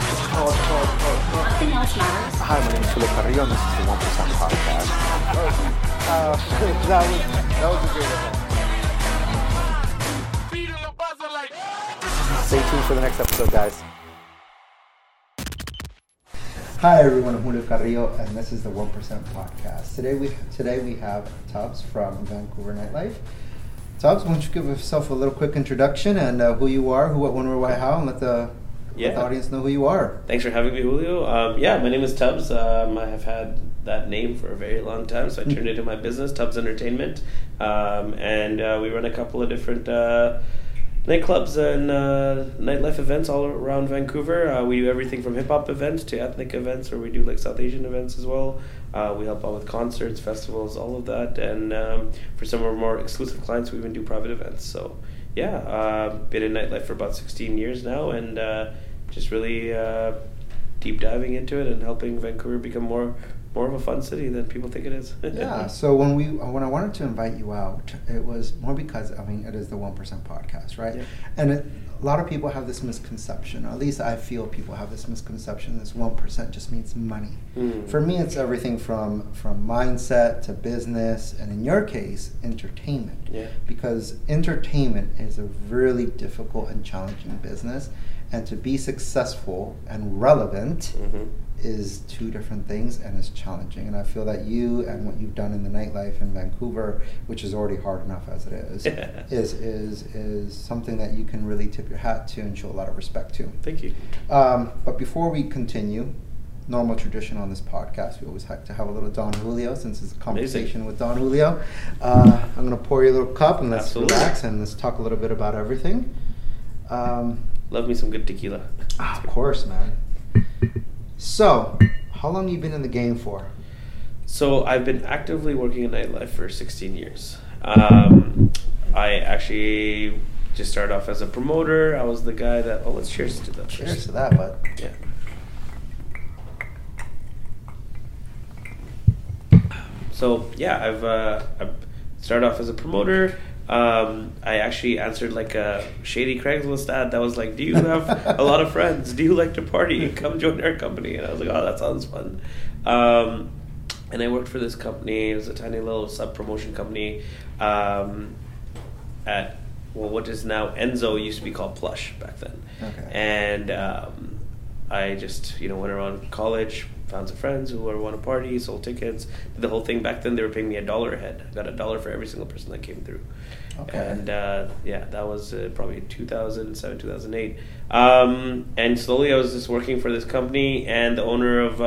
Nothing else matters. Hi, my name is Julio Carrillo, and this is the 1% Podcast. That was a great event. Stay tuned for the next episode, guys. Hi everyone, I'm Julio Carrillo, and this is the 1% Podcast. Today we have Tubbs from Vancouver Nightlife. Tubbs, why don't you give yourself a little quick introduction and who you are, who, what, when, where, why, how, and let the audience know who you are. Thanks for having me, Julio. My name is Tubbs. I have had that name for a very long time, so I turned it into my business, Tubbs Entertainment, and we run a couple of different nightclubs and nightlife events all around Vancouver. We do everything from hip-hop events to ethnic events, or we do like South Asian events as well. We help out with concerts, festivals, all of that. And for some of our more exclusive clients, we even do private events. So yeah, been in nightlife for about 16 years now, and just really deep diving into it and helping Vancouver become more of a fun city than people think it is. Yeah, so when I wanted to invite you out, it was more because, I mean, it is the 1% Podcast, right? Yeah. And a lot of people have this misconception, or at least I feel people have this misconception, this 1% just means money. For me, it's everything from mindset to business, and in your case, entertainment. Yeah. Because entertainment is a really difficult and challenging business, and to be successful and relevant is two different things, and it's challenging. And I feel that you and what you've done in the nightlife in Vancouver, which is already hard enough as it is, is something that you can really tip your hat to and show a lot of respect to. Thank you. But before we continue, normal tradition on this podcast, we always have to have a little Don Julio, since it's a conversation with Don Julio. I'm going to pour you a little cup, and let's relax, and let's talk a little bit about everything. Love me some good tequila. Of course, man. So, how long have you been in the game for? So, I've been actively working in nightlife for 16 years. I actually just started off as a promoter. I was the guy that... Oh, let's cheers to that. Cheers to that, bud. Yeah. So, yeah, I've started off as a promoter. I actually answered like a shady Craigslist ad that was like, do you have a lot of friends? Do you like to party? Come join our company. And I was like, oh, that sounds fun. And I worked for this company. It was a tiny little sub-promotion company what is now Enzo, used to be called Plush back then. Okay. And I just, went around college, found some friends who want to party, sold tickets, did the whole thing. Back then, they were paying me $1 a head. I got $1 for every single person that came through. Okay. And that was probably 2007, 2008. And slowly, I was just working for this company, and the owner of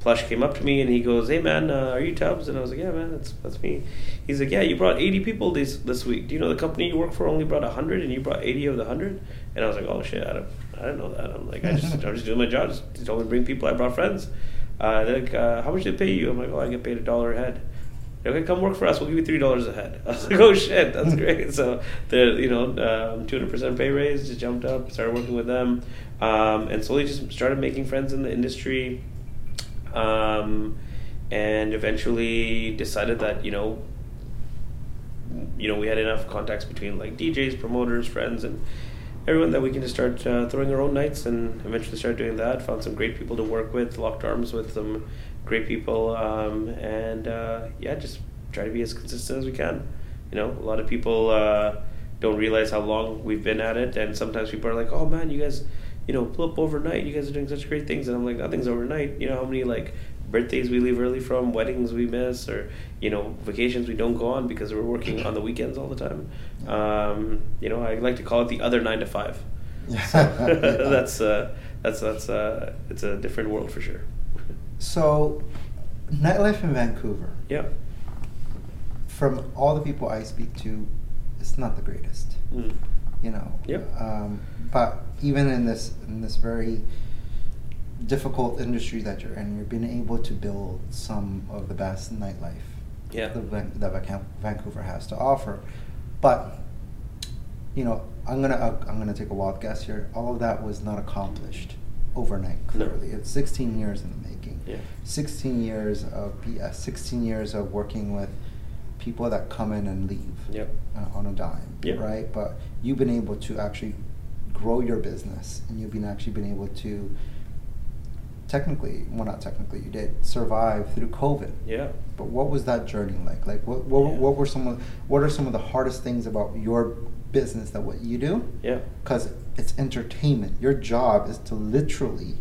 Plush came up to me, and he goes, "Hey man, are you Tubbs?" And I was like, "Yeah man, that's me." He's like, "Yeah, you brought 80 people this week. Do you know the company you work for only brought 100, and you brought 80 of the 100?" And I was like, "Oh shit, I didn't know that." I'm like, I'm just doing my job. Just only bring people. I brought friends. They're like, "How much did they pay you?" I'm like, "Oh, I get paid $1 a head." They're like, "Come work for us. We'll give you $3 a head." I was like, "Oh shit, that's great." So the 200% pay raise, just jumped up, started working with them, and slowly just started making friends in the industry, and eventually decided that we had enough contacts between like DJs, promoters, friends, and everyone that we can just start throwing our own nights, and eventually started doing that. Found some great people to work with, locked arms with some great people, just try to be as consistent as we can. A lot of people don't realize how long we've been at it, and sometimes people are like, "Oh man, you guys, blew up overnight. You guys are doing such great things," and I'm like, "Nothing's overnight." How many like birthdays we leave early from, weddings we miss, or vacations we don't go on because we're working on the weekends all the time. I like to call it the other 9 to 5. So that's it's a different world for sure. So, nightlife in Vancouver. Yeah. From all the people I speak to, it's not the greatest. Yep. But even in this very difficult industry that you're in, you've been able to build some of the best nightlife that Vancouver has to offer. But I'm gonna take a wild guess here. All of that was not accomplished overnight. Clearly, it's 16 years in the making. Yeah. 16 years of BS. 16 years of working with people that come in and leave on a dime, right? But you've been able to actually grow your business, and you've been actually been able to you did survive through COVID. Yeah. But what was that journey like? Like what are some of the hardest things about your business that what you do? Yeah. Because it's entertainment. Your job is to literally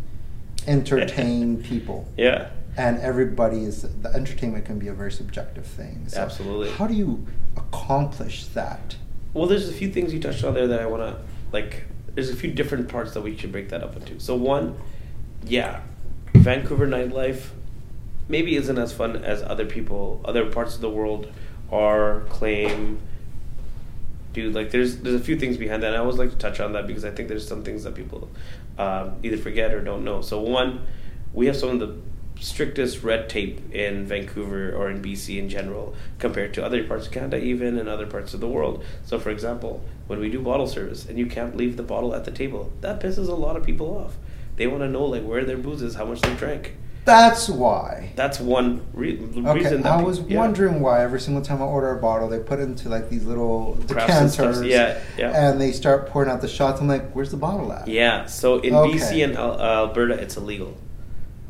entertain people. Yeah. And everybody is, the entertainment can be a very subjective thing. So absolutely. How do you accomplish that? Well, there's a few things you touched on there that I want to, like, there's a few different parts that we should break that up into. So one, yeah, Vancouver nightlife maybe isn't as fun as other parts of the world are, claim. Dude, like there's a few things behind that, and I always like to touch on that because I think there's some things that people either forget or don't know. So one, we have some of the strictest red tape in Vancouver or in BC in general compared to other parts of Canada even and other parts of the world. So for example, when we do bottle service and you can't leave the bottle at the table, that pisses a lot of people off. They want to know like where their booze is, how much they drank. That's why. That's one reason. Okay, I was wondering why every single time I order a bottle, they put it into like these little decanters, and they start pouring out the shots. I'm like, where's the bottle at? Yeah, so in BC and Alberta, it's illegal.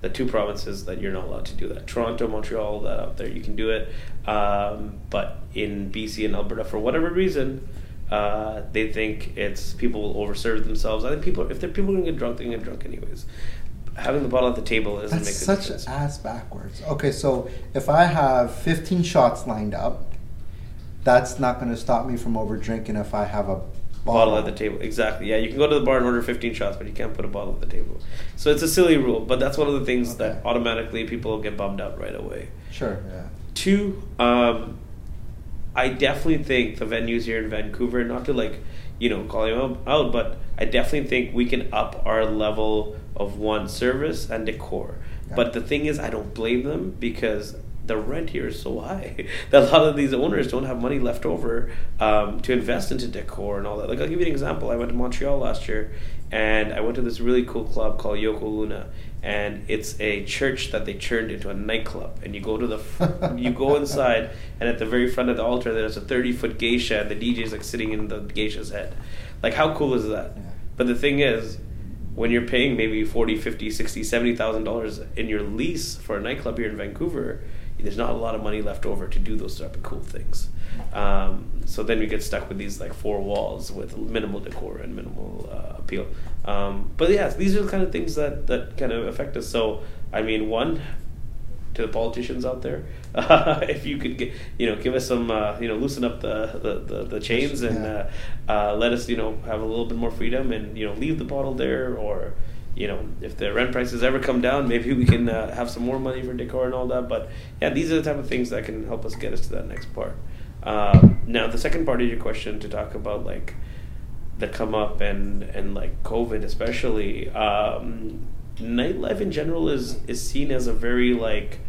The two provinces that you're not allowed to do that. Toronto, Montreal, that out there, you can do it. But in BC and Alberta, for whatever reason, they think it's people will overserve themselves. I think if people are going to get drunk, they're going to get drunk anyways. Having the bottle at the table doesn't make a difference. That's such ass backwards. Okay, so if I have 15 shots lined up, that's not going to stop me from over drinking if I have a bottle at the table. Exactly. Yeah, you can go to the bar and order 15 shots, but you can't put a bottle at the table. So it's a silly rule, but that's one of the things that automatically people get bummed out right away. Sure. Yeah. Two, I definitely think the venues here in Vancouver, not to like, you know, call them out, but I definitely think we can up our level of one, service and decor. Yeah. But the thing is, I don't blame them because the rent here is so high that a lot of these owners don't have money left over to invest into decor and all that. Like, I'll give you an example. I went to Montreal last year and I went to this really cool club called Yoko Luna, and it's a church that they turned into a nightclub. And you go to the you go inside, and at the very front of the altar there's a 30-foot geisha, and the DJ's like sitting in the geisha's head. Like, how cool is that? Yeah. But the thing is, when you're paying maybe $40,000, $50,000, $60,000, $70,000 in your lease for a nightclub here in Vancouver, there's not a lot of money left over to do those type of cool things. So then you get stuck with these like four walls with minimal decor and minimal appeal. But yeah, these are the kind of things that kind of affect us. So, I mean, one, to the politicians out there, if you could, give us some, loosen up the chains and let us, have a little bit more freedom and, leave the bottle there, or, if the rent prices ever come down, maybe we can have some more money for decor and all that. But yeah, these are the type of things that can help us get us to that next part. Now, the second part of your question, to talk about like the come up and like COVID especially, nightlife in general is seen as a very like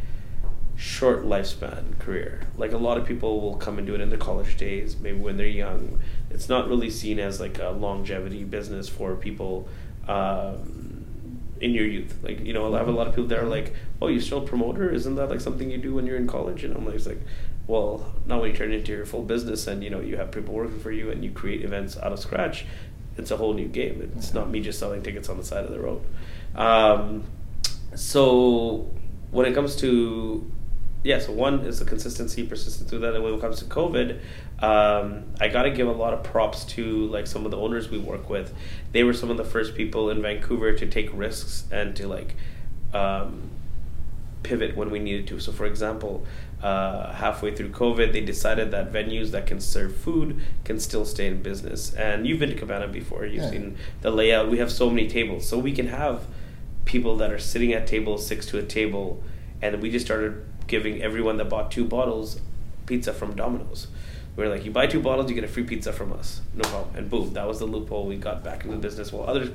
short lifespan career. Like, a lot of people will come and do it in their college days, maybe when they're young. It's not really seen as like a longevity business for people in your youth. Like, I have a lot of people that are like, oh, you're still a promoter? Isn't that like something you do when you're in college? And I'm like, it's like, well, not when you turn into your full business and you have people working for you and you create events out of scratch. It's a whole new game. It's not me just selling tickets on the side of the road. So when it comes to, so one is the consistency, persistence through that. And when it comes to COVID, I got to give a lot of props to like some of the owners we work with. They were some of the first people in Vancouver to take risks and to like pivot when we needed to. So for example, halfway through COVID, they decided that venues that can serve food can still stay in business. And you've been to Cabana before. You've seen the layout. We have so many tables. So we can have people that are sitting at table 6 to a table, and we just started giving everyone that bought two bottles pizza from Domino's. We're like, you buy two bottles, you get a free pizza from us. No problem. And boom, that was the loophole. We got back into the business while other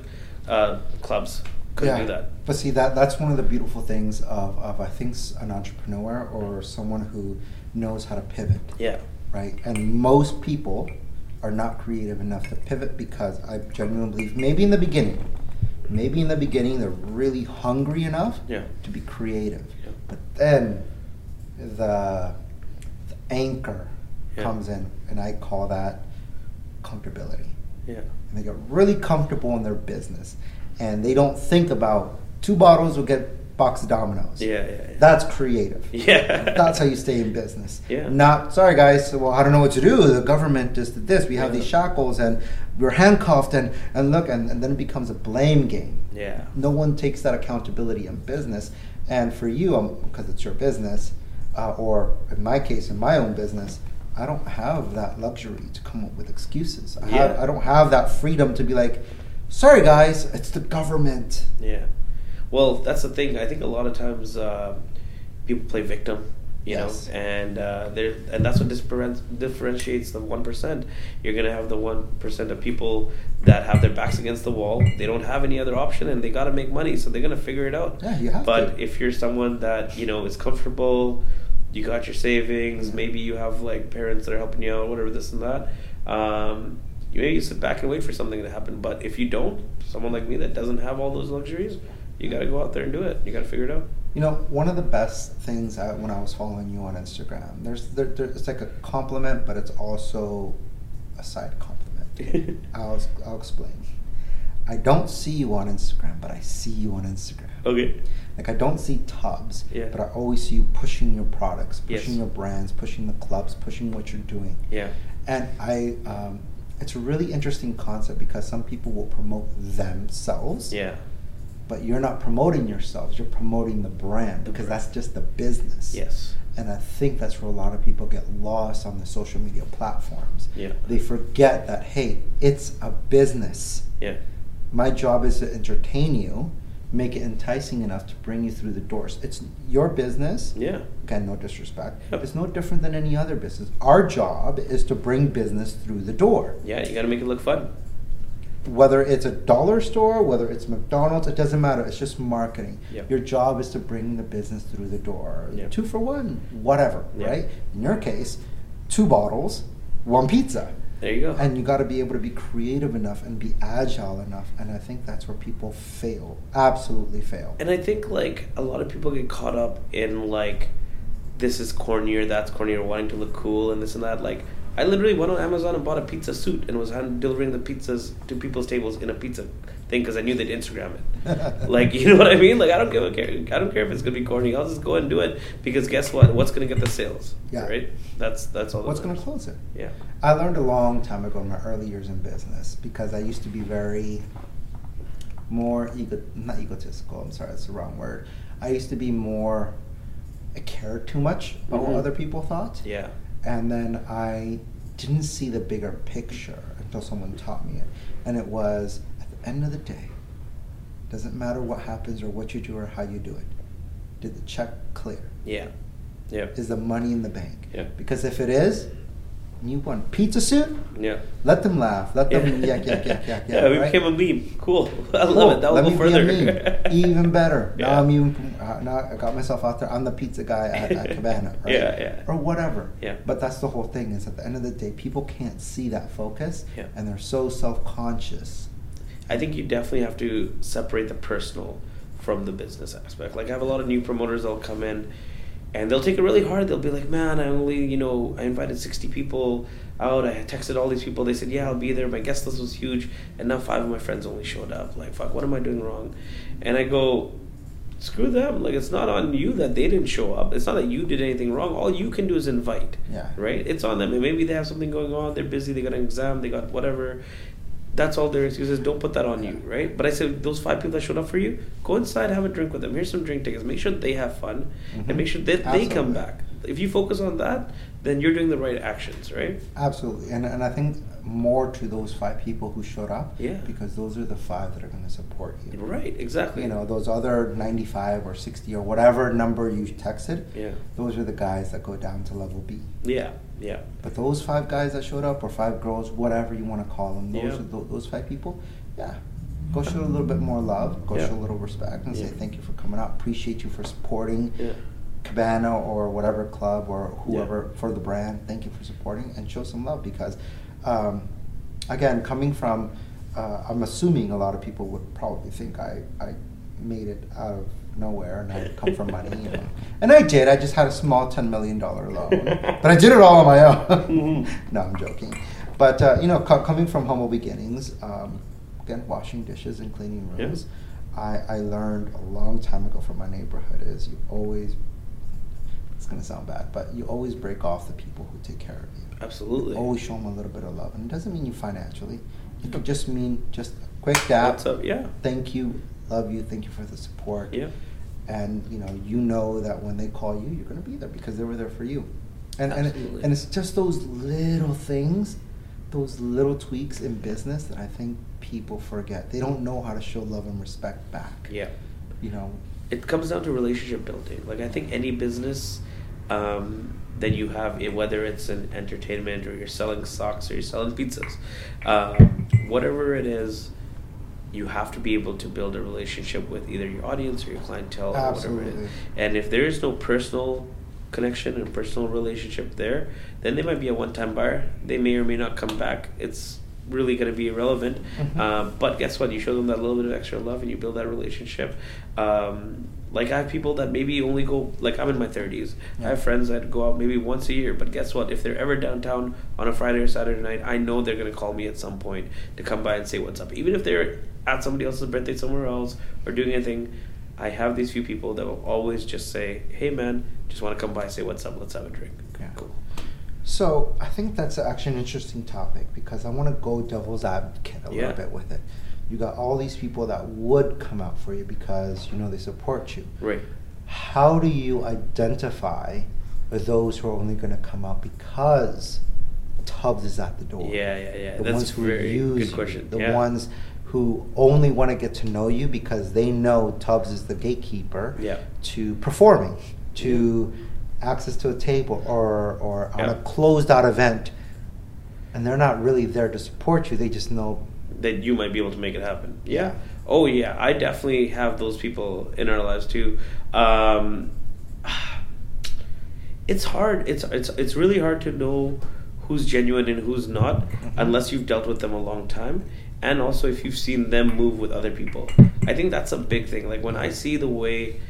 clubs couldn't do that. But see, that's one of the beautiful things of I think an entrepreneur or someone who knows how to pivot. Yeah. Right? And most people are not creative enough to pivot because I genuinely believe maybe in the beginning they're really hungry enough to be creative. Yeah. But then the anchor comes in, and I call that comfortability. Yeah. And they get really comfortable in their business. And they don't think about 2 bottles will get box of Dominoes. Yeah. That's creative. Yeah. That's how you stay in business. Yeah. Not, sorry guys, well, I don't know what to do. The government just did this. We have these shackles and we're handcuffed and look, and then it becomes a blame game. Yeah. No one takes that accountability in business. And for you, because it's your business, or in my case, in my own business, I don't have that luxury to come up with excuses. I don't have that freedom to be like, sorry guys, it's the government. Yeah. Well, that's the thing. I think a lot of times people play victim, you know, and that's what differentiates the 1%. You're going to have the 1% of people that have their backs against the wall. They don't have any other option, and they got to make money, so they're going to figure it out. Yeah, you have to. But if you're someone that, you know, is comfortable, you got your savings, maybe you have like parents that are helping you out, whatever, this and that, you sit back and wait for something to happen. But if you don't, someone like me that doesn't have all those luxuries, you got to go out there and do it. You got to figure it out. You know, one of the best things when I was following you on Instagram, it's like a compliment, but it's also a side compliment. I'll explain. I don't see you on Instagram, but I see you on Instagram. Okay. Like, I don't see Tubbs, but I always see you pushing your products, pushing your brands, pushing the clubs, pushing what you're doing. Yeah. And it's a really interesting concept because some people will promote themselves. Yeah. But you're not promoting yourselves, you're promoting the brand, because that's just the business. Yes. And I think that's where a lot of people get lost on the social media platforms. Yeah. They forget that, hey, it's a business. Yeah. My job is to entertain you, make it enticing enough to bring you through the doors. It's your business. Yeah. Again, no disrespect. Yep. It's no different than any other business. Our job is to bring business through the door. Yeah, you got to make it look fun. Whether it's a dollar store, whether it's McDonald's, it doesn't matter. It's just marketing. Yep. Your job is to bring the business through the door. Yep. 2 for 1, whatever, right? In your case, 2 bottles, 1 pizza. There you go. And you got to be able to be creative enough and be agile enough. And I think that's where people fail, absolutely fail. And I think like a lot of people get caught up in like, this is corny or that's corny or wanting to look cool and this and that. Like, I literally went on Amazon and bought a pizza suit and was delivering the pizzas to people's tables in a pizza thing because I knew they'd Instagram it. Like, you know what I mean? Like, I don't care if it's gonna be corny. I'll just go and do it because guess what? What's gonna get the sales? Yeah. Right. That's all. What's gonna close it? Yeah. I learned a long time ago in my early years in business because I used to be not egotistical. I'm sorry, that's the wrong word. I used to be more. I cared too much about what other people thought. Yeah. And then I didn't see the bigger picture until someone taught me it. And it was, at the end of the day, doesn't matter what happens or what you do or how you do it. Did the check clear? Yeah. Yeah. Is the money in the bank? Yeah. Because if it is, you want pizza suit? Yeah. Let them laugh. Let them yak. Yeah, we became a meme. Cool. I love it. That will go further. Be a meme. Even better. Yeah. Now I got myself out there. I'm the pizza guy at Cabana, right? Yeah. Or whatever. Yeah. But that's the whole thing is at the end of the day, people can't see that focus, and they're so self-conscious. I think you definitely have to separate the personal from the business aspect. Like I have a lot of new promoters that'll come in, and they'll take it really hard. They'll be like, man, I invited 60 people out. I texted all these people. They said, yeah, I'll be there. My guest list was huge. And now 5 of my friends only showed up. Like, fuck, what am I doing wrong? And I go, screw them. Like, it's not on you that they didn't show up. It's not that you did anything wrong. All you can do is invite, right? It's on them. And maybe they have something going on. They're busy. They got an exam. They got whatever. That's all their excuses. Don't put that on you, right? But I said, those 5 people that showed up for you, go inside, have a drink with them. Here's some drink tickets. Make sure they have fun and make sure that they come back. If you focus on that, then you're doing the right actions, right? Absolutely. And I think more to those 5 people who showed up because those are the 5 that are going to support you. Right, exactly. You know, those other 95 or 60 or whatever number you texted, those are the guys that go down to level B. Yeah. But those 5 guys that showed up or 5 girls, whatever you want to call them, those 5 people, go show a little bit more love, go show a little respect and say thank you for coming out, appreciate you for supporting Cabana or whatever club or whoever for the brand. Thank you for supporting and show some love because, again, coming from, I'm assuming a lot of people would probably think I made it out of nowhere and I come from money. You know. And I did. I just had a small $10 million loan. But I did it all on my own. No, I'm joking. But you know, coming from humble beginnings, again, washing dishes and cleaning rooms, I learned a long time ago from my neighborhood is you always, it's going to sound bad, but you always break off the people who take care of you. Absolutely. You always show them a little bit of love. And it doesn't mean you financially. It could just mean just a quick dab. What's up? Yeah. Thank you. Love you. Thank you for the support. Yeah. And, you know that when they call you, you're going to be there because they were there for you. And it's just those little things, those little tweaks in business that I think people forget. They don't know how to show love and respect back. Yeah. You know? It comes down to relationship building. Like, I think any business that you have, whether it's an entertainment or you're selling socks or you're selling pizzas, whatever it is, you have to be able to build a relationship with either your audience or your clientele. Absolutely. Or whatever it is. And if there is no personal connection and personal relationship there, then they might be a one-time buyer. They may or may not come back. It's really going to be irrelevant. Mm-hmm. But guess what? You show them that little bit of extra love and you build that relationship. Like, I have people that maybe only go, like, I'm in my 30s. Yeah. I have friends that go out maybe once a year, but guess what? If they're ever downtown on a Friday or Saturday night, I know they're going to call me at some point to come by and say what's up. Even if they're at somebody else's birthday somewhere else or doing anything, I have these few people that will always just say, hey, man, just want to come by and say what's up, let's have a drink. Yeah. Cool. So I think that's actually an interesting topic because I want to go devil's advocate a little bit with it. You got all these people that would come out for you because, you know, they support you. Right. How do you identify those who are only going to come out because Tubbs is at the door? Yeah. The ones who use you, the ones who only want to get to know you because they know Tubbs is the gatekeeper to performing, to access to a table or on a closed-out event, and they're not really there to support you. They just know that you might be able to make it happen. Yeah. Oh, yeah. I definitely have those people in our lives, too. It's hard. It's really hard to know who's genuine and who's not unless you've dealt with them a long time. And also if you've seen them move with other people. I think that's a big thing. Like, when I see the way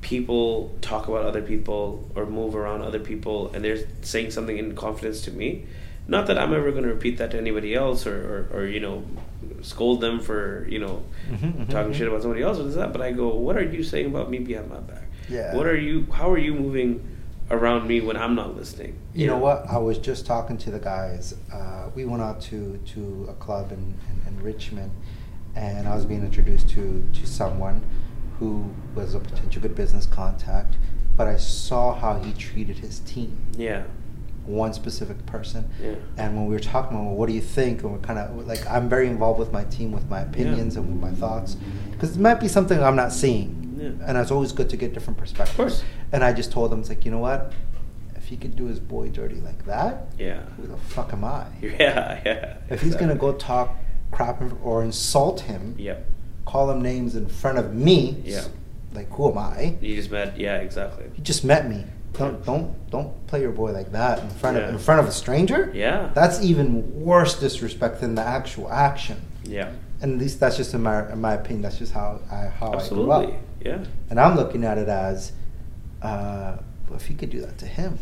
people talk about other people or move around other people and they're saying something in confidence to me, not that I'm ever going to repeat that to anybody else or you know, scold them for, you know, talking shit about somebody else or this, that, but I go, what are you saying about me behind my back? Yeah. How are you moving around me when I'm not listening? You know what? I was just talking to the guys. We went out to a club in Richmond, and I was being introduced to someone who was a potential good business contact, but I saw how he treated his team. Yeah. One specific person. Yeah. And when we were talking about, well, what do you think? And we're kind of like, I'm very involved with my team, with my opinions and with my thoughts, because it might be something I'm not seeing. Yeah. And it's always good to get different perspectives. Of course. And I just told him, it's like, you know what? If he could do his boy dirty like that, who the fuck am I? Yeah. If he's going to go talk crap or insult him, call him names in front of me, like, who am I? You just met me. Don't play your boy like that in front of a stranger. Yeah. That's even worse disrespect than the actual action. Yeah. And at least that's just in my opinion. That's just how Absolutely. I grew up. Yeah. And I'm looking at it as, if you could do that to him,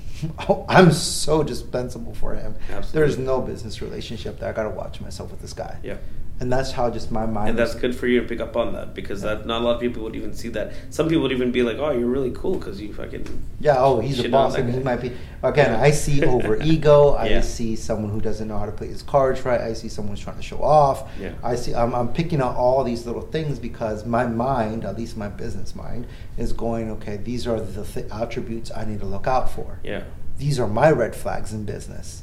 I'm so dispensable for him. Absolutely. There's no business relationship that I got to watch myself with this guy. Yeah. And that's how just my mind. And that's good for you to pick up on that because that not a lot of people would even see that. Some people would even be like, "Oh, you're really cool because you fucking he's a boss and he might be." Again, I see over ego. I see someone who doesn't know how to play his cards right. I see someone who's trying to show off. Yeah. I see. I'm picking out all these little things because my mind, at least my business mind, is going, "Okay, these are the attributes I need to look out for. Yeah, these are my red flags in business."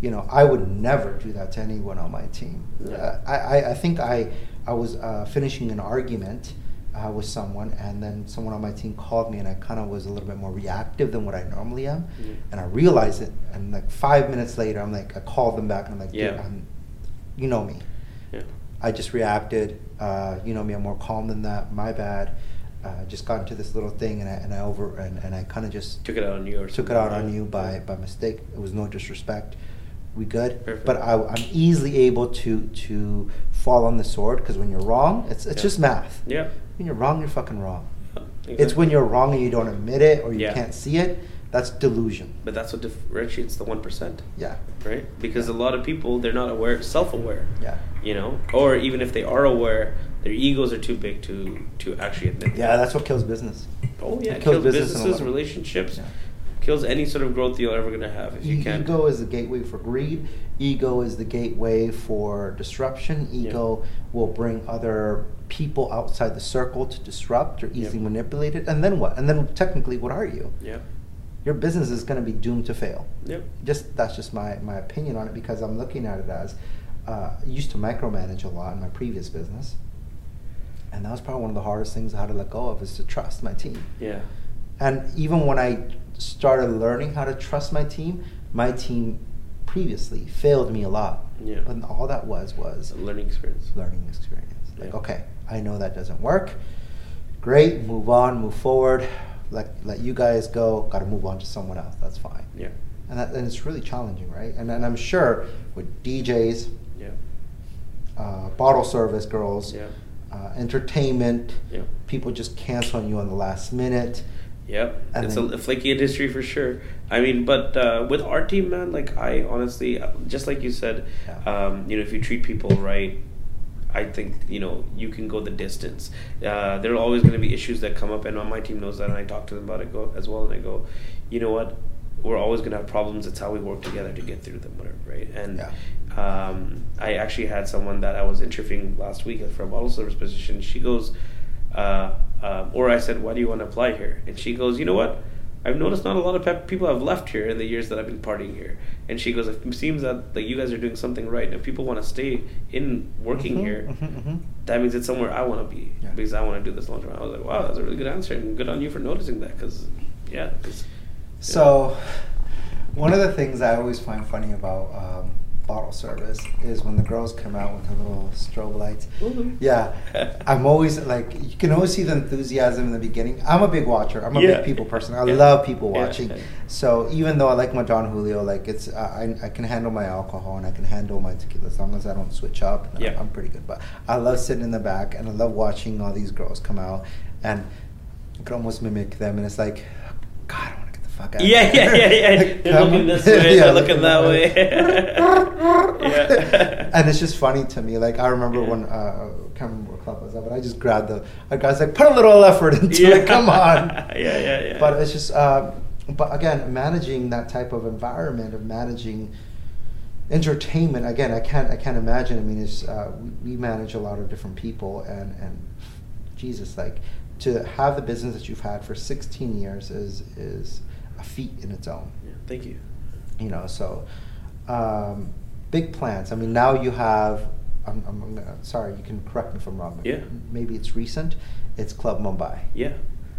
You know, I would never do that to anyone on my team. Yeah. I think I was finishing an argument with someone, and then someone on my team called me, and I kind of was a little bit more reactive than what I normally am. Yeah. And I realized it, and like 5 minutes later, I'm like, I called them back, and I'm like, dude, you know me. Yeah. I just reacted. You know me. I'm more calm than that. My bad. Just got into this little thing, and I kind of just took it out on you. By mistake. It was no disrespect. We good. Perfect. But I'm easily able to fall on the sword because when you're wrong, it's just math. Yeah. When you're wrong, you're fucking wrong. Exactly. It's when you're wrong and you don't admit it or you can't see it That's delusion. But that's what differentiates the 1%. Yeah. Right? Because a lot of people, they're not aware, self-aware. Yeah. You know? Or even if they are aware, their egos are too big to actually admit that. Yeah, that's what kills business. Oh, yeah. It kills businesses, relationships. Yeah. Kills any sort of growth you're ever going to have if you can. Ego is the gateway for greed. Ego is the gateway for disruption. Ego will bring other people outside the circle to disrupt or easily manipulate it. And then what? And then technically, what are you? Yeah. Your business is going to be doomed to fail. Yep. That's just my opinion on it, because I'm looking at it as I used to micromanage a lot in my previous business, and that was probably one of the hardest things I had to let go of, is to trust my team. Yeah. And even when I started learning how to trust my team previously failed me a lot. Yeah. But all that was a learning experience. Like, okay, I know that doesn't work. Great, move on, move forward. Let you guys go, got to move on to someone else. That's fine. Yeah. And it's really challenging, right? And I'm sure with DJs, bottle service girls, entertainment, people just cancel on you on the last minute. Yep. And it's a flaky industry for sure. I mean, but with our team, man, like, I honestly, just like you said, if you treat people right, I think, you can go the distance. There are always going to be issues that come up, and my team knows that, and I talk to them about it as well, and I go, you know what, we're always going to have problems. It's how we work together to get through them, whatever, right? And I actually had someone that I was interviewing last week for a bottle service position. She goes, or I said, why do you want to apply here? And she goes, you know what? I've noticed not a lot of people have left here in the years that I've been partying here. And she goes, it seems that you guys are doing something right. And if people want to stay in working here, that means it's somewhere I want to be, because I want to do this long term. I was like, wow, that's a really good answer, and good on you for noticing that. One of the things I always find funny about bottle service is when the girls come out with the little strobe lights. Mm-hmm. Yeah. I'm always like, you can always see the enthusiasm in the beginning. I'm a big watcher. I'm a big people person. I love people watching. Yeah. So even though I like my Don Julio, like, it's I can handle my alcohol and I can handle my tequila as long as I don't switch up. And I'm pretty good. But I love sitting in the back, and I love watching all these girls come out, and I could almost mimic them, and it's like, God, Yeah. Like, they're looking this way, they're looking that way. And it's just funny to me. Like, I remember when, I can't remember what club I was at, but I just grabbed I was like, put a little effort into it, come on. But it's just, but again, managing that type of environment, of managing entertainment, again, I can't imagine. I mean, it's, we manage a lot of different people, and Jesus, like, to have the business that you've had for 16 years is a feat in its own. Yeah, thank you. So big plans. I mean, now you have, I'm sorry, you can correct me if I'm wrong. Yeah. Maybe it's recent. It's Club Mumbai. Yeah.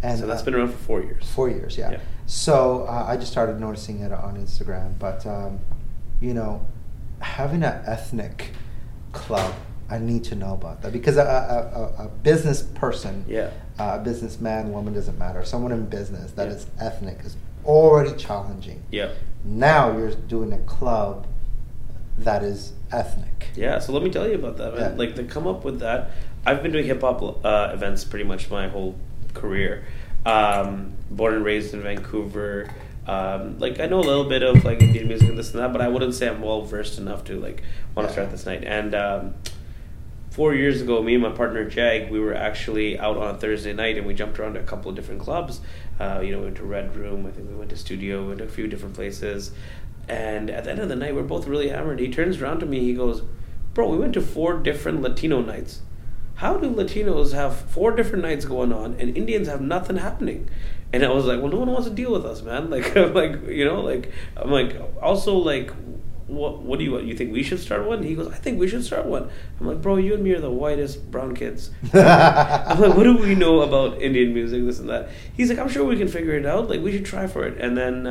And so that's been around for 4 years. 4 years, yeah. So I just started noticing it on Instagram. But, having an ethnic club, I need to know about that, because a business person, a businessman, woman, doesn't matter, someone in business that is ethnic is already challenging. Yeah. Now you're doing a club that is ethnic. Yeah. So let me tell you about that, man. Yeah. Like, to come up with that, I've been doing hip hop events pretty much my whole career. Born and raised in Vancouver. I know a little bit of like Indian music and this and that, but I wouldn't say I'm well versed enough to like want to start this night. And 4 years ago, me and my partner Jag, we were actually out on a Thursday night, and we jumped around to a couple of different clubs. We went to Red Room, I think we went to Studio, we went to a few different places. And at the end of the night, we're both really hammered. He turns around to me, he goes, bro, we went to 4 different Latino nights. How do Latinos have 4 different nights going on and Indians have nothing happening? And I was like, well, no one wants to deal with us, man. Like, what do you think we should start one? He goes, I think we should start one. I'm like, bro, you and me are the whitest brown kids. I'm like, what do we know about Indian music, this and that? He's like, I'm sure we can figure it out. Like, we should try for it. And then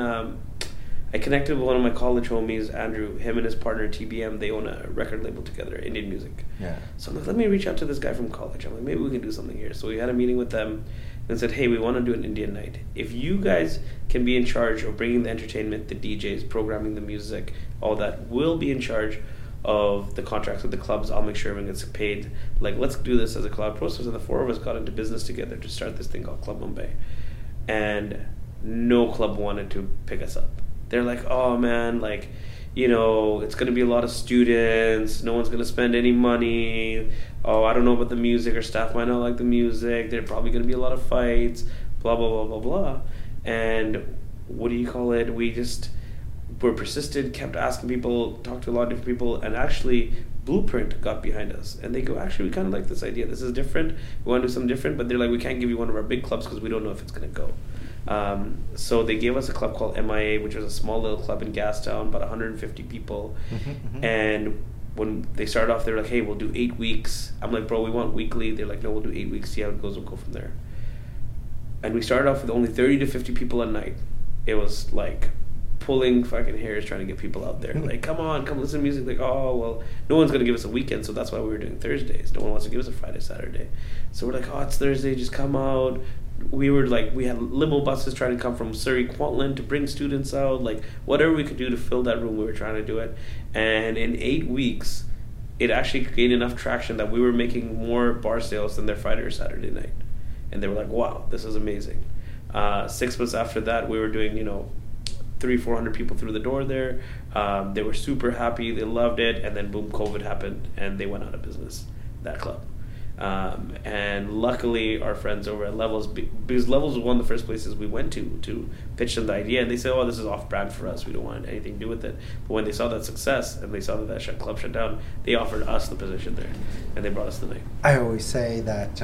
I connected with one of my college homies, Andrew. Him and his partner, TBM, they own a record label together, Indian music. Yeah. So I'm like, let me reach out to this guy from college. I'm like, maybe we can do something here. So we had a meeting with them and said, hey, we want to do an Indian night. If you guys can be in charge of bringing the entertainment, the DJs, programming the music, all that, we'll be in charge of the contracts with the clubs. I'll make sure everyone gets paid. Like, let's do this as a club process. And the 4 of us got into business together to start this thing called Club Mumbai. And no club wanted to pick us up. They're like, oh man, like, you know, it's gonna be a lot of students, no one's gonna spend any money, oh, I don't know about the music, or staff might not like the music, there're probably gonna be a lot of fights, blah blah blah blah blah. And what do you call it, we just were persistent, kept asking people, talked to a lot of different people, and actually Blueprint got behind us, and they go, actually we kind of like this idea, this is different, we want to do something different, but they're like, we can't give you one of our big clubs because we don't know if it's going to go. So they gave us a club called MIA, which was a small little club in Gastown, about 150 people. And when they started off, they were like, hey, we'll do 8 weeks. I'm like, bro, we want weekly. They're like, no, we'll do 8 weeks, see how it goes, we'll go from there. And we started off with only 30 to 50 people a night. It was like pulling fucking hairs trying to get people out there. Like, come on, come listen to music. Like, oh, well, no one's going to give us a weekend, so that's why we were doing Thursdays. No one wants to give us a Friday, Saturday. So we're like, oh, it's Thursday, just come out. We were like, we had limo buses trying to come from Surrey, Kwantlen to bring students out. Like, whatever we could do to fill that room, we were trying to do it. And in 8 weeks, it actually gained enough traction that we were making more bar sales than their Friday or Saturday night. And they were like, wow, this is amazing. 6 months after that, we were doing, you know, 300-400 people through the door there. They were super happy, they loved it, and then boom, COVID happened, and they went out of business, that club. And luckily, our friends over at Levels, because Levels was one of the first places we went to pitch them the idea, and they said, oh, this is off-brand for us, we don't want anything to do with it. But when they saw that success, and they saw that that club shut down, they offered us the position there, and they brought us the name. I always say that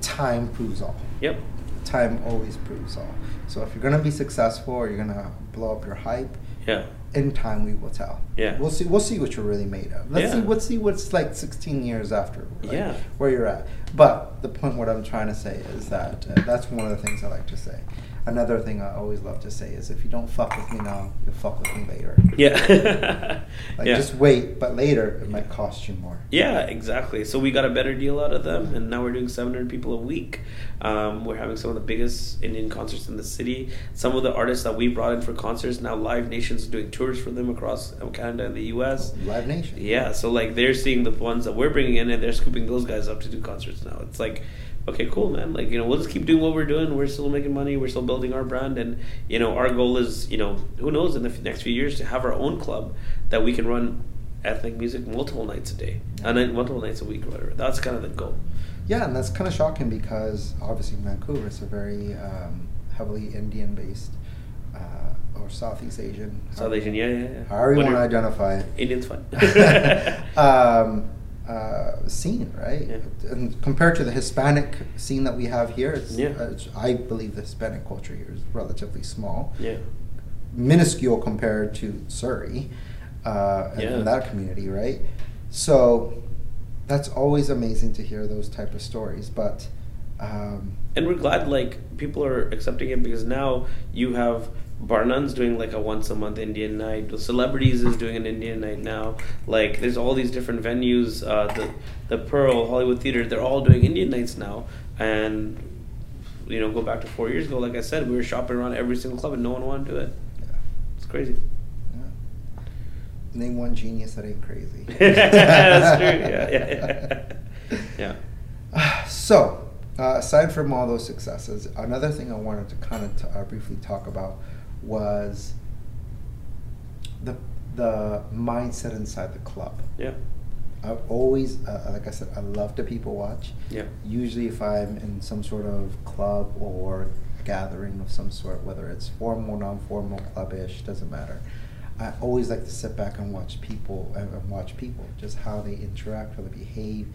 time proves all. Yep. Time always proves all. So if you're going to be successful or you're going to blow up your hype, yeah, in time we will tell. Yeah. We'll see what you're really made of. Let's see what's like 16 years after, right? Yeah, where you're at. But the point what I'm trying to say is that that's one of the things I like to say. Another thing I always love to say is, if you don't fuck with me now, you'll fuck with me later. Yeah. Like, yeah, just wait, but later it might cost you more. Yeah, exactly. So we got a better deal out of them, and now we're doing 700 people a week. We're having some of the biggest Indian concerts in the city. Some of the artists that we brought in for concerts, now Live Nation's doing tours for them across Canada and the US. Live Nation. Yeah, so like they're seeing the ones that we're bringing in, and they're scooping those guys up to do concerts now. It's like, okay, cool, man. Like, you know, we'll just keep doing what we're doing. We're still making money. We're still building our brand. And, you know, our goal is, you know, who knows, in the next few years, to have our own club that we can run ethnic music multiple nights a day, and multiple nights a week or whatever. That's kind of the goal. Yeah, and that's kind of shocking because, obviously, Vancouver is a very heavily Indian-based or Southeast Asian. South Asian, yeah. However you want to identify it. Indian's fun. Scene, right? Yeah. And compared to the Hispanic scene that we have here, I believe the Hispanic culture here is relatively small. Yeah. Minuscule compared to Surrey and that community, right? So that's always amazing to hear those type of stories, but... and we're glad, like, people are accepting it, because now you have... Barnum's doing like a once a month Indian night. The Celebrities is doing an Indian night now. Like, there's all these different venues. The Pearl, Hollywood Theater, they're all doing Indian nights now. And, you know, go back to 4 years ago, like I said, we were shopping around every single club and no one wanted to do it. Yeah. It's crazy. Yeah. Name one genius that ain't crazy. That's true. Yeah. So, aside from all those successes, another thing I wanted to kind of briefly talk about was the mindset inside the club. Yeah. I've always, like I said, I love to people watch. Yeah. Usually if I'm in some sort of club or gathering of some sort, whether it's formal, non-formal, club-ish, doesn't matter. I always like to sit back and watch people, just how they interact, how they behave.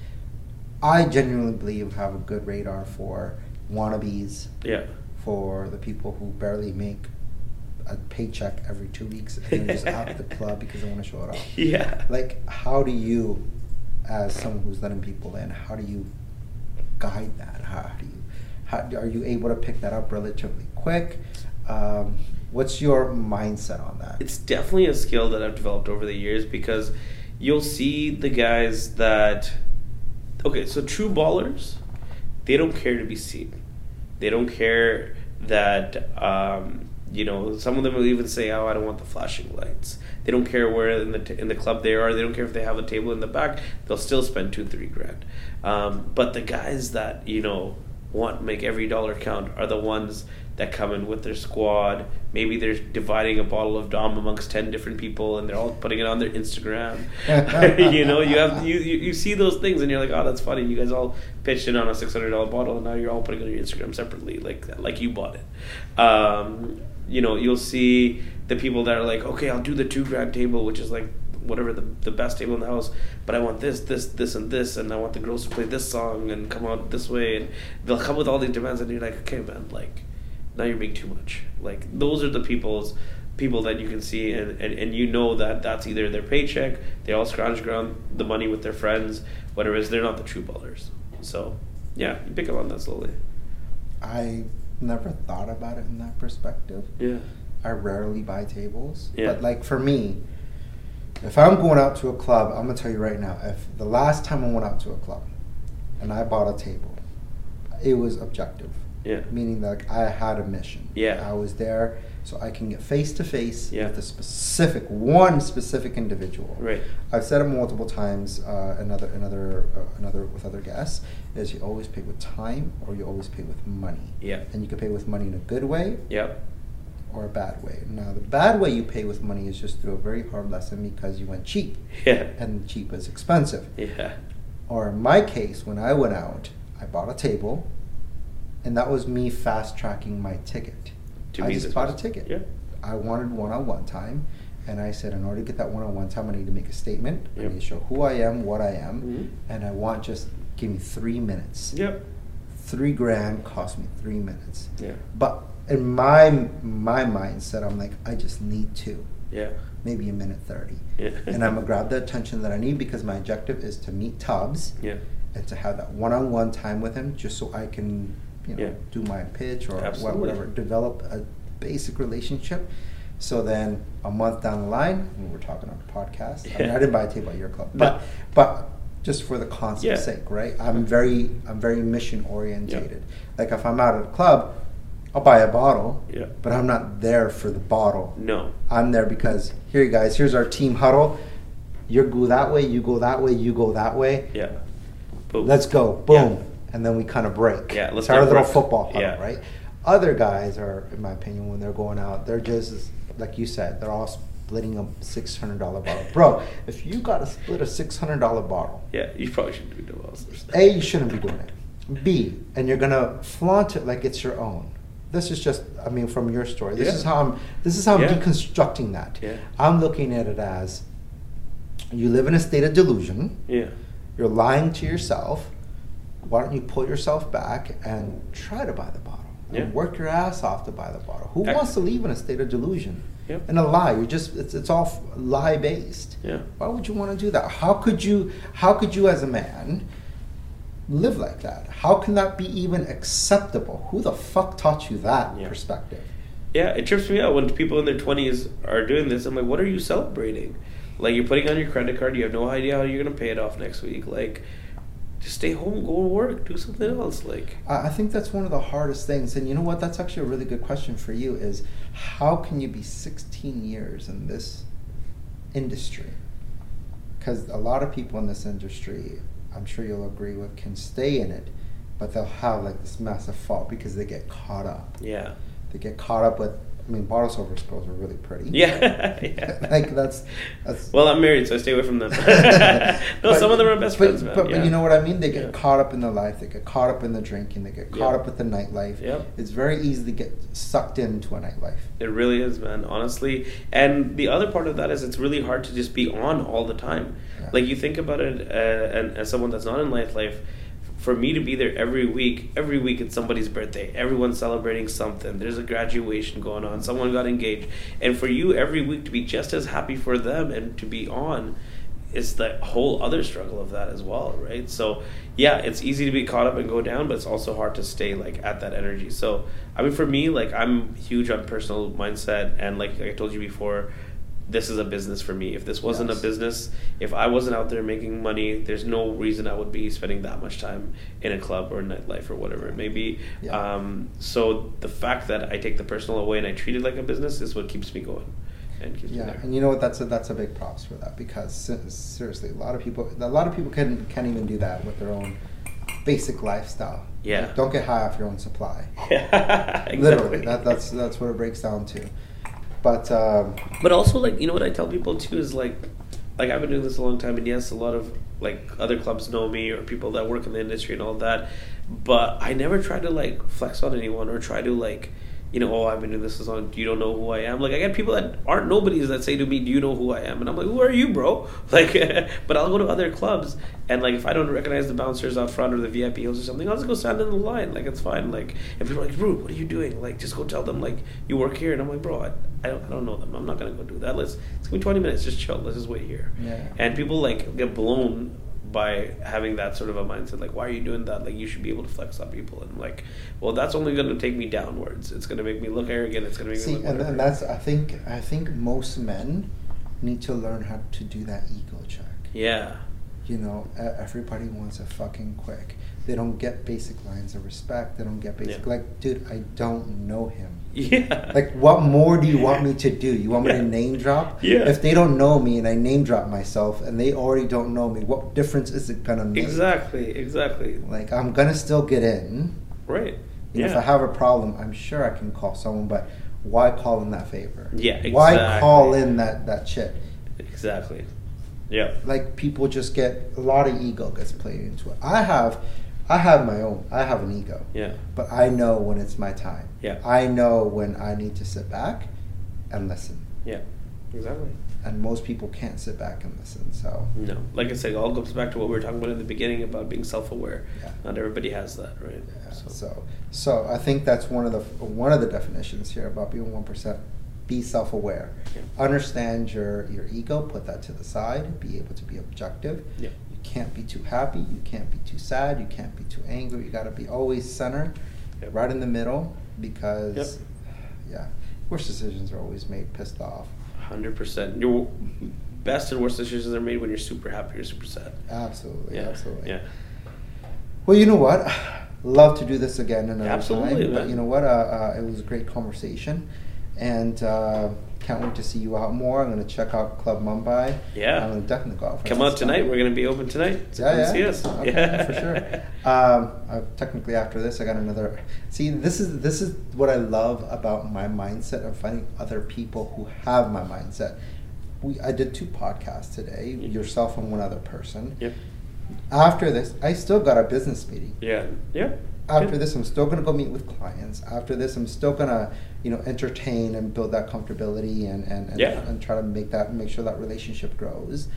I genuinely believe have a good radar for wannabes, for the people who barely make a paycheck every 2 weeks and they're just out of the club because they want to show it off. Yeah. Like, how do you, as someone who's letting people in, how do you guide that? Are you able to pick that up relatively quick? What's your mindset on that? It's definitely a skill that I've developed over the years, because you'll see the guys that... Okay, so true ballers, they don't care to be seen. They don't care that, you know, some of them will even say, oh, I don't want the flashing lights. They don't care where in the club they are. They don't care if they have a table in the back. They'll still spend $2,000-$3,000. But the guys that, you know, want to make every dollar count are the ones that come in with their squad. Maybe they're dividing a bottle of Dom amongst 10 different people, and they're all putting it on their Instagram. You know, you see those things, and you're like, oh, that's funny. You guys all pitched in on a $600 bottle, and now you're all putting it on your Instagram separately, like you bought it. You know, you'll see the people that are like, okay, I'll do the $2,000 table, which is like whatever the best table in the house, but I want this, this, this, and this, and I want the girls to play this song and come out this way, and they'll come with all these demands, and you're like, okay, man, like, now you're being too much. Like, those are the people that you can see, and you know that that's either their paycheck, they all scrounge around the money with their friends, whatever it is, they're not the true ballers. So, yeah, you pick up on that slowly. I never thought about it in that perspective. Yeah. I rarely buy tables. Yeah. But, like, for me, if I'm going out to a club, I'm going to tell you right now, if the last time I went out to a club and I bought a table, it was objective. Yeah. Meaning that, like, I had a mission. Yeah. I was there so I can get face to face with a specific individual. Right. I've said it multiple times. Another with other guests is you always pay with time or you always pay with money. Yeah. And you can pay with money in a good way. Yep. Or a bad way. Now, the bad way you pay with money is just through a very hard lesson because you went cheap. Yeah. And cheap is expensive. Yeah. Or in my case, when I went out, I bought a table. And that was me fast-tracking my ticket. I just bought a ticket. Yeah. I wanted one-on-one time. And I said, in order to get that one-on-one time, I need to make a statement. Yep. I need to show who I am, what I am. Mm-hmm. And I want just, give me 3 minutes. Yep. $3,000 cost me 3 minutes. Yeah. But in my mindset, I'm like, I just need 2. Yeah. Maybe 1:30. Yeah. And I'm going to grab the attention that I need because my objective is to meet Tubbs. Yeah. And to have that one-on-one time with him just so I can... you know, do my pitch or whatever, develop a basic relationship. So then a month down the line, we were talking on a podcast. Yeah. I mean, I didn't buy a table at your club, but just for the concept's sake, right? I'm very mission orientated. Yeah. Like if I'm out at a club, I'll buy a bottle, but I'm not there for the bottle. No, I'm there because here, you guys, here's our team huddle. You go that way, you go that way, you go that way. Yeah, boom. Let's go, boom. Yeah. And then we kind of break. Yeah, let's start a little football huddle, right? Other guys are, in my opinion, when they're going out, they're just, like you said, they're all splitting a $600 bottle. Bro, if you got to split a $600 bottle. Yeah, you probably shouldn't be doing it. A, you shouldn't be doing it. B, and you're going to flaunt it like it's your own. This is just, I mean, from your story. This is how I'm deconstructing that. Yeah. I'm looking at it as you live in a state of delusion. Yeah. You're lying to yourself. Why don't you pull yourself back and try to buy the bottle? Yeah. And work your ass off to buy the bottle. Who wants to live in a state of delusion? Yep. And a lie. You're just it's all lie based. Yeah. Why would you want to do that? How could you as a man live like that? How can that be even acceptable? Who the fuck taught you that perspective? Yeah, it trips me out when people in their 20s are doing this. I'm like, what are you celebrating? Like, you're putting on your credit card, you have no idea how you're gonna pay it off next week. Like, just stay home, go to work, do something else. Like, I think that's one of the hardest things. And you know what? That's actually a really good question for you is how can you be 16 years in this industry? Because a lot of people in this industry, I'm sure you'll agree with, can stay in it, but they'll have like this massive fault because they get caught up. Yeah. They get caught up with, I mean, bottle silver scrolls are really pretty. Yeah. Like, that's... Well, I'm married, so I stay away from them. No, some of them are best friends, man. But you know what I mean? They get caught up in their life. They get caught up in the drinking. They get caught up with the nightlife. Yep. It's very easy to get sucked into a nightlife. It really is, man, honestly. And the other part of that is it's really hard to just be on all the time. Yeah. Like, you think about it and as someone that's not in nightlife, for me to be there every week it's somebody's birthday. Everyone's celebrating something. There's a graduation going on. Someone got engaged. And for you every week to be just as happy for them and to be on is the whole other struggle of that as well, right? So, yeah, it's easy to be caught up and go down, but it's also hard to stay, like, at that energy. So, I mean, for me, like, I'm huge on personal mindset. And like I told you before, this is a business for me. If this wasn't a business, if I wasn't out there making money, there's no reason I would be spending that much time in a club or nightlife or whatever it may be. Yeah. So the fact that I take the personal away and I treat it like a business is what keeps me going and keeps me there. And you know what? That's a big props for that because seriously, a lot of people can't even do that with their own basic lifestyle. Yeah. Like, don't get high off your own supply. Yeah, exactly. Literally, that's what it breaks down to. But also, like, you know what I tell people too is like I've been doing this a long time, and yes, a lot of like other clubs know me or people that work in the industry and all that, but I never try to like flex on anyone or try to like, you know, oh, I've been doing this as long, you don't know who I am. Like, I get people that aren't nobodies that say to me, do you know who I am? And I'm like, who are you, bro? Like, but I'll go to other clubs, and like, if I don't recognize the bouncers out front or the VIPs or something, I'll just go stand in the line. Like, it's fine. Like, and people are like, bro, what are you doing? Like, just go tell them, like, you work here. And I'm like, bro, I don't know them. I'm not going to go do that. It's going to be 20 minutes. Just chill. Let's just wait here. Yeah. And people, like, get blown by having that sort of a mindset, like, why are you doing that? Like, you should be able to flex on people. And I'm like, well, that's only going to take me downwards. It's going to make me look arrogant. It's going to make me look whatever. And that's, I think most men need to learn how to do that ego check. Yeah. You know, everybody wants a fucking quick. They don't get basic lines of respect. They don't get basic, like, dude, I don't know him. Yeah. Like, what more do you want me to do? You want me to name drop? Yeah. If they don't know me and I name drop myself and they already don't know me, what difference is it gonna make? Exactly. Like, I'm gonna still get in. Right. You know, if I have a problem, I'm sure I can call someone, but why call in that favor? Yeah, exactly. Why call in that shit? Exactly. Yeah. Like, people just get, a lot of ego gets played into it. I have my own. I have an ego. Yeah. But I know when it's my time. Yeah. I know when I need to sit back and listen. Yeah. Exactly. And most people can't sit back and listen, so. No. Like I said, it all goes back to what we were talking about in the beginning about being self-aware. Yeah. Not everybody has that, right? Yeah. So I think that's one of the definitions here about being 1%. Be self-aware. Yeah. Understand your ego, put that to the side, be able to be objective. Yeah. Can't be too happy, you can't be too sad, you can't be too angry, you got to be always centered, right in the middle, because worst decisions are always made pissed off. 100%. Your best and worst decisions are made when you're super happy or super sad. Absolutely. Well, you know what, love to do this again another time, but you know what, it was a great conversation, and can't wait to see you out more. I'm going to check out Club Mumbai. Yeah. I'm going to definitely go out. Come out tonight. We're going to be open tonight. So see us. Okay, for sure. Technically, after this, I got another. See, this is what I love about my mindset of finding other people who have my mindset. I did 2 podcasts today, yourself and one other person. Yep. After this, I still got a business meeting. Yeah. Yeah. After this, I'm still going to go meet with clients. After this, I'm still going to, you know, entertain and build that comfortability and try to make sure that relationship grows.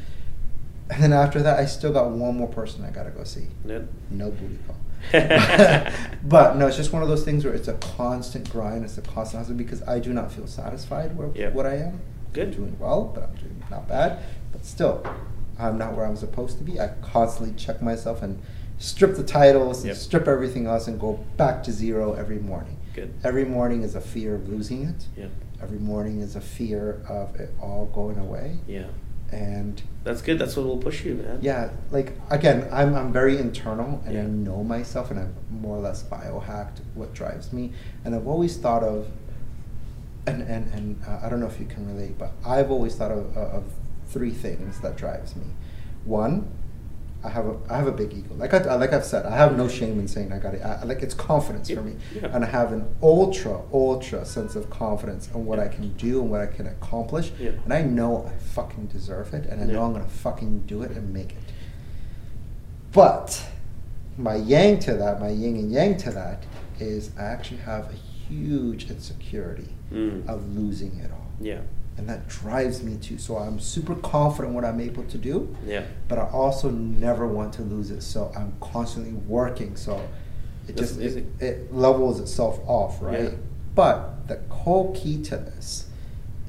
And then after that, I still got one more person I got to go see. Yep. No booty call. But no, it's just one of those things where it's a constant grind. It's a constant hustle, because I do not feel satisfied with what I am. Good. I'm doing well, but I'm doing not bad. But still, I'm not where I'm supposed to be. I constantly check myself and strip the titles, and strip everything else, and go back to zero every morning. Good. Every morning is a fear of losing it. Yeah. Every morning is a fear of it all going away. Yeah. And that's good. That's what will push you, man. Yeah. Like, again, I'm very internal, and I know myself, and I've more or less biohacked what drives me. And I've always thought of, and I don't know if you can relate, but I've always thought of 3 things that drives me. One, I have a big ego. Like I've said, I have no shame in saying I got it. It's confidence for me, and I have an ultra sense of confidence in what I can do and what I can accomplish. Yeah. And I know I fucking deserve it, and I know I'm gonna fucking do it and make it. But my yin and yang to that, is I actually have a huge insecurity of losing it all. Yeah. And that drives me too. So I'm super confident in what I'm able to do. Yeah. But I also never want to lose it. So I'm constantly working. So it levels itself off, right? Yeah. But the whole key to this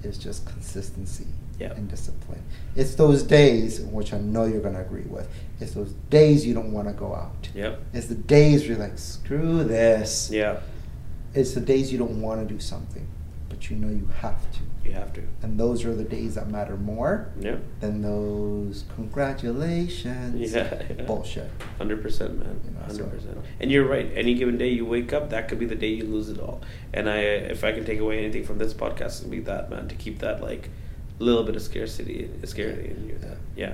is just consistency and discipline. It's those days, which I know you're going to agree with. It's those days you don't want to go out. Yeah. It's the days where you're like, screw this. Yeah. It's the days you don't want to do something, but you know you have to. You have to. And those are the days that matter more than those congratulations bullshit. 100%, man. You know, 100%. So. And you're right. Any given day you wake up, that could be the day you lose it all. And if I can take away anything from this podcast, it'll be that, man, to keep that like little bit of scarcity in you. Yeah.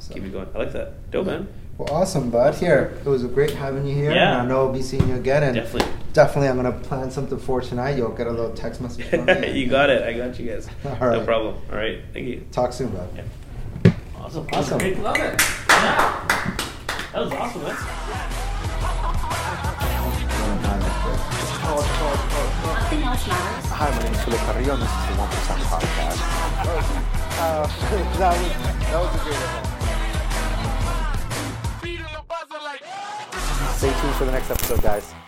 So. Keep it going. I like that. Dope, man. Well, awesome, bud. Here, it was great having you here. Yeah. And I know I'll be seeing you again. And definitely, I'm going to plan something for tonight. You'll get a little text message from me. You got it. I got you guys. All right. No problem. All right. Thank you. Talk soon, bud. Yeah. Awesome. Awesome. Great. Love it. Yeah. That was awesome. That's nothing else matters. Hi, my name is Julio Carrillo, and this is the 1% Podcast. That was a great event. Stay tuned for the next episode, guys.